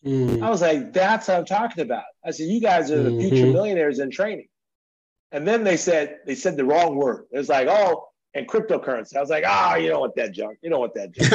Mm. I was like, that's what I'm talking about. I said, you guys are the mm-hmm. future millionaires in training. And then they said, they said the wrong word. It was like, oh, and cryptocurrency. I was like, ah, oh, you don't want that junk. You don't want that junk.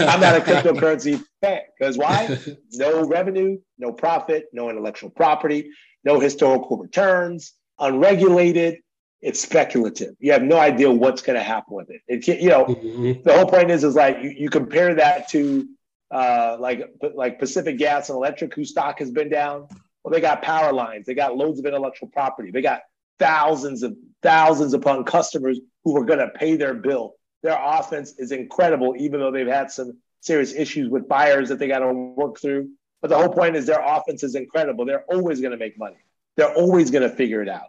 I'm not a cryptocurrency fan. Because why? No revenue, no profit, no intellectual property, no historical returns, unregulated. It's speculative. You have no idea what's going to happen with it. It can't, you know, mm-hmm. the whole point is, is like you, you compare that to uh, like like Pacific Gas and Electric, whose stock has been down. Well, they got power lines. They got loads of intellectual property. They got thousands of thousands upon customers who are going to pay their bill. Their offense is incredible, even though they've had some serious issues with buyers that they got to work through. But the whole point is their offense is incredible. They're always going to make money. They're always going to figure it out.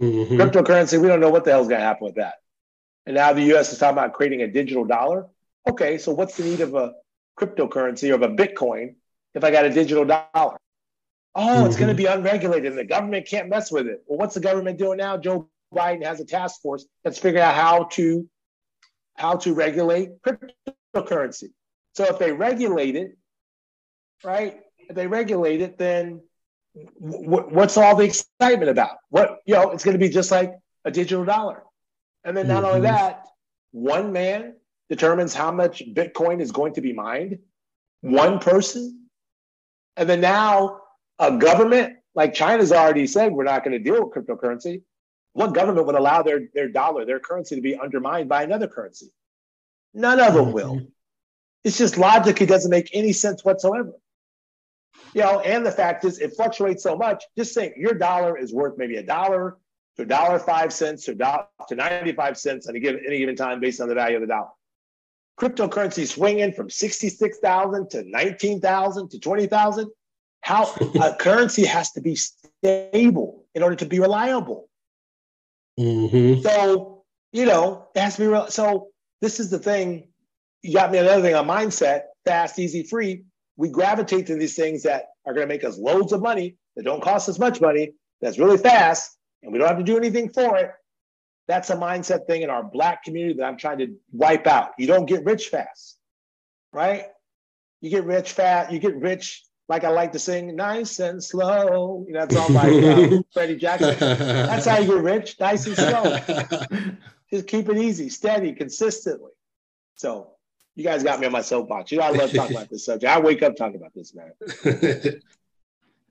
Mm-hmm. Cryptocurrency, we don't know what the hell's going to happen with that. And now the U S is talking about creating a digital dollar. Okay, so what's the need of a cryptocurrency or of a Bitcoin if I got a digital dollar? Oh, mm-hmm. it's going to be unregulated and the government can't mess with it. Well, what's the government doing now? Joe Biden has a task force that's figuring out how to how to regulate cryptocurrency. So if they regulate it, right? If they regulate it, then what's all the excitement about? What, you know, it's going to be just like a digital dollar. And then not mm-hmm. only that, one man determines how much Bitcoin is going to be mined. One person. And then now a government, like China's already said, we're not going to deal with cryptocurrency. What government would allow their, their dollar, their currency to be undermined by another currency? None of them will. It's just logically doesn't make any sense whatsoever. You know, and the fact is it fluctuates so much. Just think your dollar is worth maybe a dollar to one dollar and five cents to ninety-five cents on a given, any given time based on the value of the dollar. Cryptocurrency swinging from sixty-six thousand to nineteen thousand to twenty thousand. How a currency has to be stable in order to be reliable. Mm-hmm. So, you know, it has to be real. So this is the thing. You got me another thing on mindset, fast, easy, free. We gravitate to these things that are going to make us loads of money, that don't cost us much money, that's really fast, and we don't have to do anything for it. That's a mindset thing in our Black community that I'm trying to wipe out. You don't get rich fast, right? You get rich fast. You get rich, like I like to sing, nice and slow. You know, that's all by uh, Freddie Jackson. That's how you get rich, nice and slow. Just keep it easy, steady, consistently. So you guys got me on my soapbox. You know, I love talking about this subject. I wake up talking about this, man.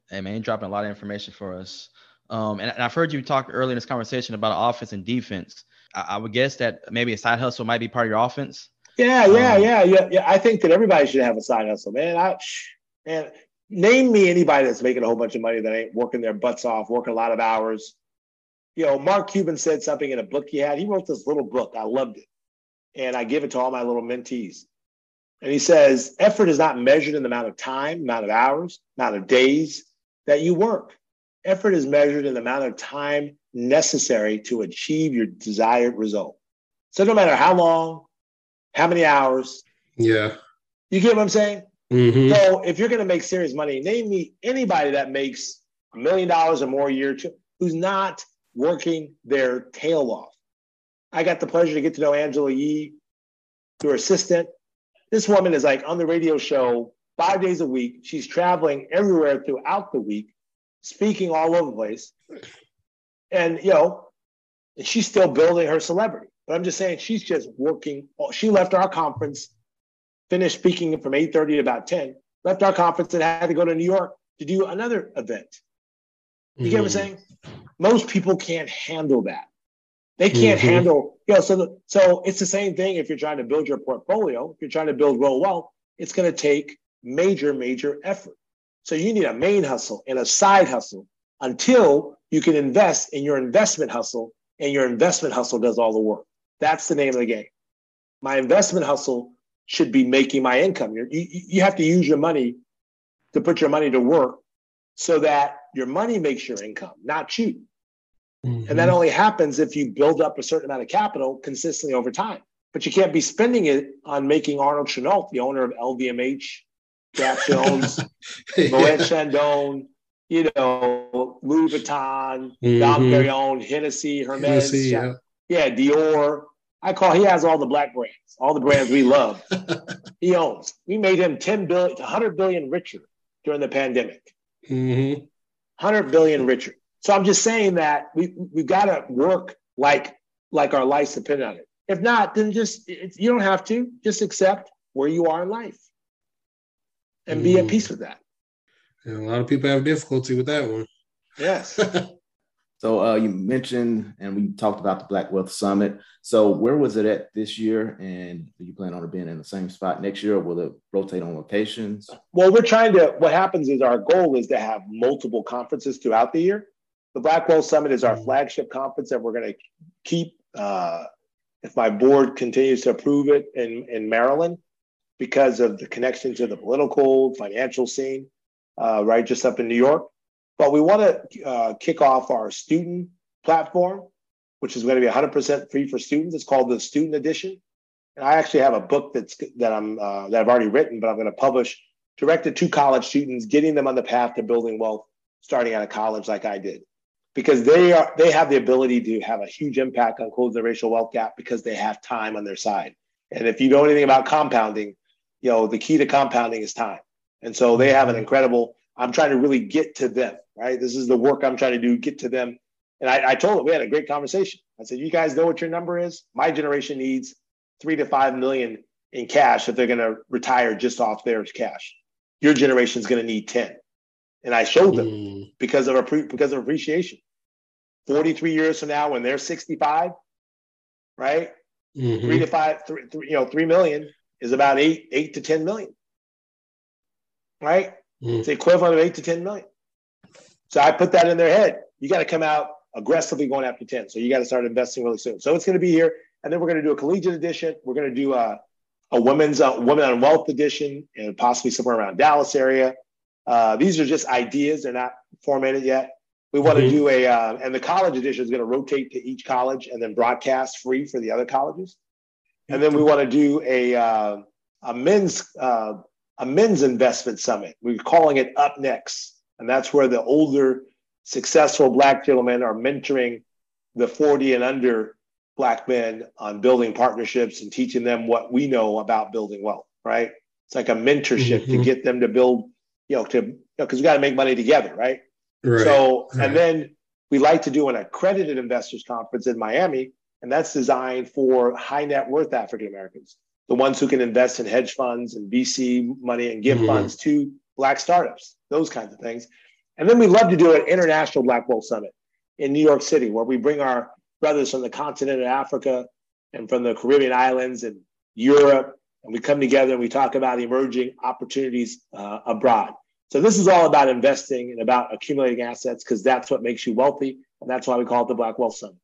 Hey, man, you're dropping a lot of information for us. Um, and, and I've heard you talk earlier in this conversation about offense and defense. I, I would guess that maybe a side hustle might be part of your offense. Yeah, yeah, um, yeah, yeah, yeah. I think that everybody should have a side hustle, man. I, man, name me anybody that's making a whole bunch of money that ain't working their butts off, working a lot of hours. You know, Mark Cuban said something in a book he had. He wrote this little book. I loved it. And I give it to all my little mentees. And he says, effort is not measured in the amount of time, amount of hours, amount of days that you work. Effort is measured in the amount of time necessary to achieve your desired result. So no matter how long, how many hours. Yeah. You get what I'm saying? Mm-hmm. So if you're going to make serious money, name me anybody that makes a million dollars or more a year who's not working their tail off. I got the pleasure to get to know Angela Yee, your assistant. This woman is like on the radio show five days a week. She's traveling everywhere throughout the week, speaking all over the place. And, you know, and she's still building her celebrity. But I'm just saying she's just working. She left our conference, finished speaking from eight thirty to about ten, left our conference and had to go to New York to do another event. You mm-hmm. get what I'm saying? Most people can't handle that. They can't mm-hmm. handle, you know, so, the, so it's the same thing if you're trying to build your portfolio, if you're trying to build real wealth, it's going to take major, major effort. So you need a main hustle and a side hustle until you can invest in your investment hustle, and your investment hustle does all the work. That's the name of the game. My investment hustle should be making my income. You're, you you have to use your money to put your money to work so that your money makes your income, not you. Mm-hmm. And that only happens if you build up a certain amount of capital consistently over time. But you can't be spending it on making Arnold Chenault, the owner of L V M H, Jack Jones, yeah. Moet Chandon, you know, Louis Vuitton, mm-hmm. Dom Perignon, Hennessy, Hermes, Hennessy, yeah. yeah, Dior. I call he has all the Black brands, all the brands we love. He owns. We made him ten billion, one hundred billion richer during the pandemic. Mm-hmm. one hundred billion richer. So I'm just saying that we we've got to work like like our lives depend on it. If not, then just it, you don't have to. Just accept where you are in life, and mm. be at peace with that. And a lot of people have difficulty with that one. Yes. So uh, you mentioned, and we talked about the Black Wealth Summit. So where was it at this year? And do you plan on it being in the same spot next year, or will it rotate on locations? Well, we're trying to. What happens is our goal is to have multiple conferences throughout the year. The Black Wealth Summit is our flagship conference that we're going to keep, uh, if my board continues to approve it, in, in Maryland, because of the connection to the political, financial scene, uh, right, just up in New York. But we want to uh, kick off our student platform, which is going to be one hundred percent free for students. It's called the Student Edition. And I actually have a book that's that I'm uh, that I've already written, but I'm going to publish, directed to college students, getting them on the path to building wealth, starting out of college like I did. Because they are, they have the ability to have a huge impact on closing the racial wealth gap because they have time on their side. And if you know anything about compounding, you know, the key to compounding is time. And so they have an incredible, I'm trying to really get to them, right? This is the work I'm trying to do, get to them. And I, I told them, we had a great conversation. I said, you guys know what your number is? My generation needs three to five million in cash if they're going to retire just off their cash. Your generation is going to need ten. And I showed them mm. because of appre- because of appreciation. forty-three years from now, when they're sixty-five, right? Mm-hmm. Three to five, three, three, you know, three million is about eight, eight to ten million, right? Mm. It's the equivalent of eight to ten million. So I put that in their head. You got to come out aggressively going after ten. So you got to start investing really soon. So it's going to be here. And then we're going to do a collegiate edition. We're going to do a, a women's uh, women on wealth edition, and possibly somewhere around Dallas area. Uh, these are just ideas. They're not formatted yet. We want to mm-hmm. do a, uh, and the college edition is going to rotate to each college and then broadcast free for the other colleges. And then we want to do a, uh, a men's, uh, a men's investment summit. We're calling it Up Next. And that's where the older successful Black gentlemen are mentoring the forty and under Black men on building partnerships and teaching them what we know about building wealth, right? It's like a mentorship mm-hmm. to get them to build, you know, to, you know, because we got to make money together, right? Right. So, right. And then we like to do an accredited investors conference in Miami, and that's designed for high net worth African Americans, the ones who can invest in hedge funds and V C money and give mm-hmm. funds to Black startups, those kinds of things. And then we love to do an international Black Wealth Summit in New York City, where we bring our brothers from the continent of Africa and from the Caribbean islands and Europe, and we come together and we talk about emerging opportunities uh, abroad. So this is all about investing and about accumulating assets, because that's what makes you wealthy. And that's why we call it the Black Wealth Summit.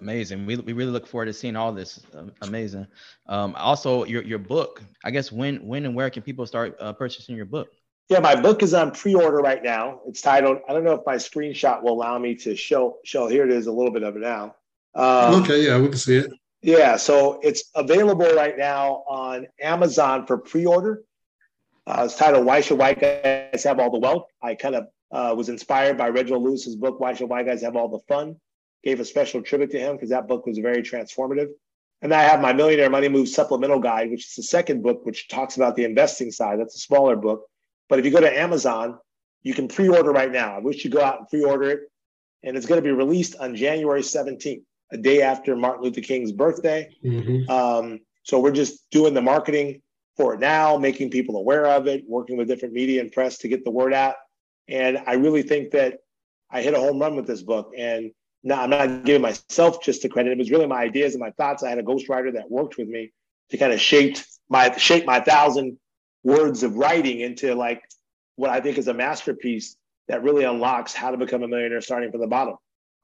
Amazing. We we really look forward to seeing all this. Um, amazing. Um, also, your your book, I guess, when when and where can people start uh, purchasing your book? Yeah, my book is on pre-order right now. It's titled, I don't know if my screenshot will allow me to show, show here it is, a little bit of it now. Um, okay, yeah, we can see it. Yeah, so it's available right now on Amazon for pre-order. Uh, it's titled, Why Should White Guys Have All the Wealth? I kind of uh, was inspired by Reginald Lewis's book, Why Should White Guys Have All the Fun? Gave a special tribute to him because that book was very transformative. And I have my Millionaire Money Moves Supplemental Guide, which is the second book, which talks about the investing side. That's a smaller book. But if you go to Amazon, you can pre-order right now. I wish you go out and pre-order it. And it's going to be released on January seventeenth, a day after Martin Luther King's birthday. Mm-hmm. Um, so we're just doing the marketing for it now, making people aware of it, working with different media and press to get the word out. And I really think that I hit a home run with this book. And now I'm not giving myself just the credit. It was really my ideas and my thoughts. I had a ghostwriter that worked with me to kind of shape my shape my thousand words of writing into like what I think is a masterpiece that really unlocks how to become a millionaire starting from the bottom.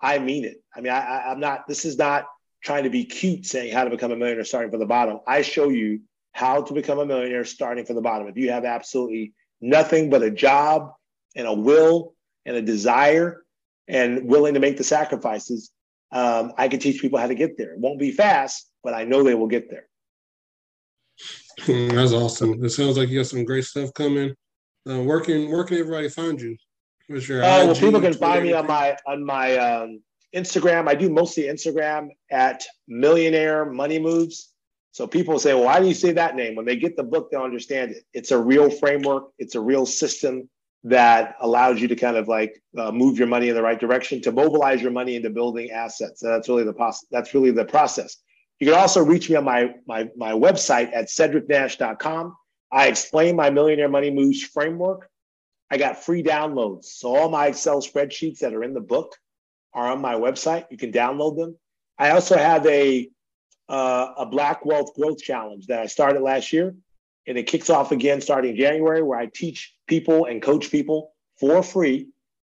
I mean it. I mean, I, I, I'm not, this is not trying to be cute saying how to become a millionaire starting from the bottom. I show you how to become a millionaire starting from the bottom. If you have absolutely nothing but a job and a will and a desire and willing to make the sacrifices, um, I can teach people how to get there. It won't be fast, but I know they will get there. That's awesome. It sounds like you got some great stuff coming. Uh, where can where can everybody find you? What's your uh, well, people can find me on my on my um, Instagram. I do mostly Instagram at Millionaire Money Moves. So people say, well, why do you say that name? When they get the book, they'll understand it. It's a real framework. It's a real system that allows you to kind of like uh, move your money in the right direction, to mobilize your money into building assets. So that's really the pos- that's really the process. You can also reach me on my my my website at cedric nash dot com. I explain my Millionaire Money Moves framework. I got free downloads. So all my Excel spreadsheets that are in the book are on my website. You can download them. I also have a uh, a Black Wealth Growth Challenge that I started last year, and it kicks off again starting January, where I teach people and coach people for free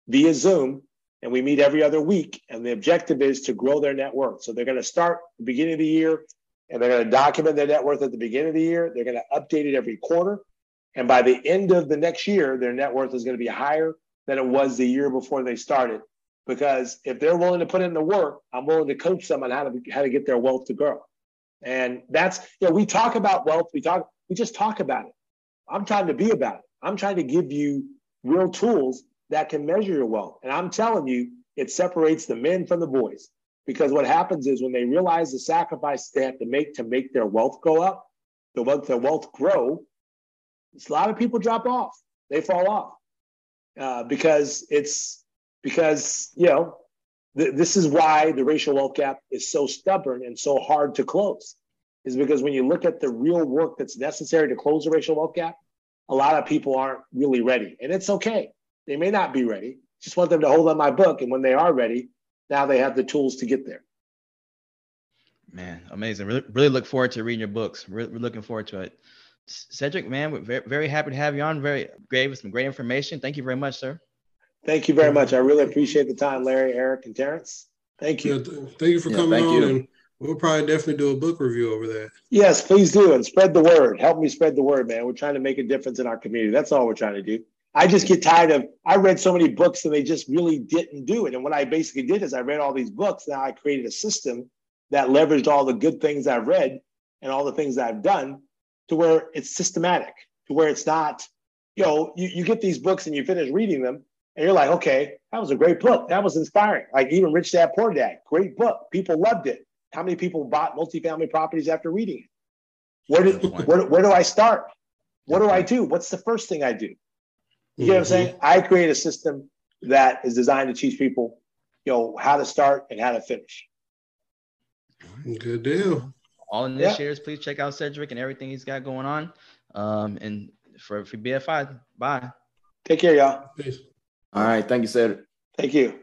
via Zoom. And we meet every other week, and the objective is to grow their net worth. So they're going to start the beginning of the year, and they're going to document their net worth at the beginning of the year. They're going to update it every quarter. And by the end of the next year, their net worth is going to be higher than it was the year before they started. Because if they're willing to put in the work, I'm willing to coach them on how to how to get their wealth to grow. And that's, you know, we talk about wealth. We talk, we just talk about it. I'm trying to be about it. I'm trying to give you real tools that can measure your wealth. And I'm telling you, it separates the men from the boys, because what happens is when they realize the sacrifices they have to make to make their wealth go up, the wealth, their wealth grow, a lot of people drop off. They fall off uh, because it's because, you know, th- this is why the racial wealth gap is so stubborn and so hard to close, is because when you look at the real work that's necessary to close the racial wealth gap, a lot of people aren't really ready. And it's okay. They may not be ready. Just want them to hold on my book. And when they are ready, now they have the tools to get there. Man, amazing. Really, really look forward to reading your books. We're, we're looking forward to it. Cedric, man, we're very, very happy to have you on. Very gave us some great information. Thank you very much, sir. Thank you very much. I really appreciate the time, Larry, Eric, and Terrence. Thank you. Yeah, th thank you for yeah, coming on. You. And we'll probably definitely do a book review over that. Yes, please do. And spread the word. Help me spread the word, man. We're trying to make a difference in our community. That's all we're trying to do. I just get tired of, I read so many books and they just really didn't do it. And what I basically did is I read all these books. Now I created a system that leveraged all the good things I've read and all the things I've done to where it's systematic, to where it's not, you know, you, you get these books and you finish reading them and you're like, okay, that was a great book. That was inspiring. Like even Rich Dad, Poor Dad, great book. People loved it. How many people bought multifamily properties after reading it? Where do, where, where do I start? What do I do? What's the first thing I do? You know what I'm saying? I create a system that is designed to teach people, you know, how to start and how to finish. Good deal. All in this yeah. year, please check out Cedric and everything he's got going on. Um, and for, for B F I, bye. Take care, y'all. Peace. All right. Thank you, Cedric. Thank you.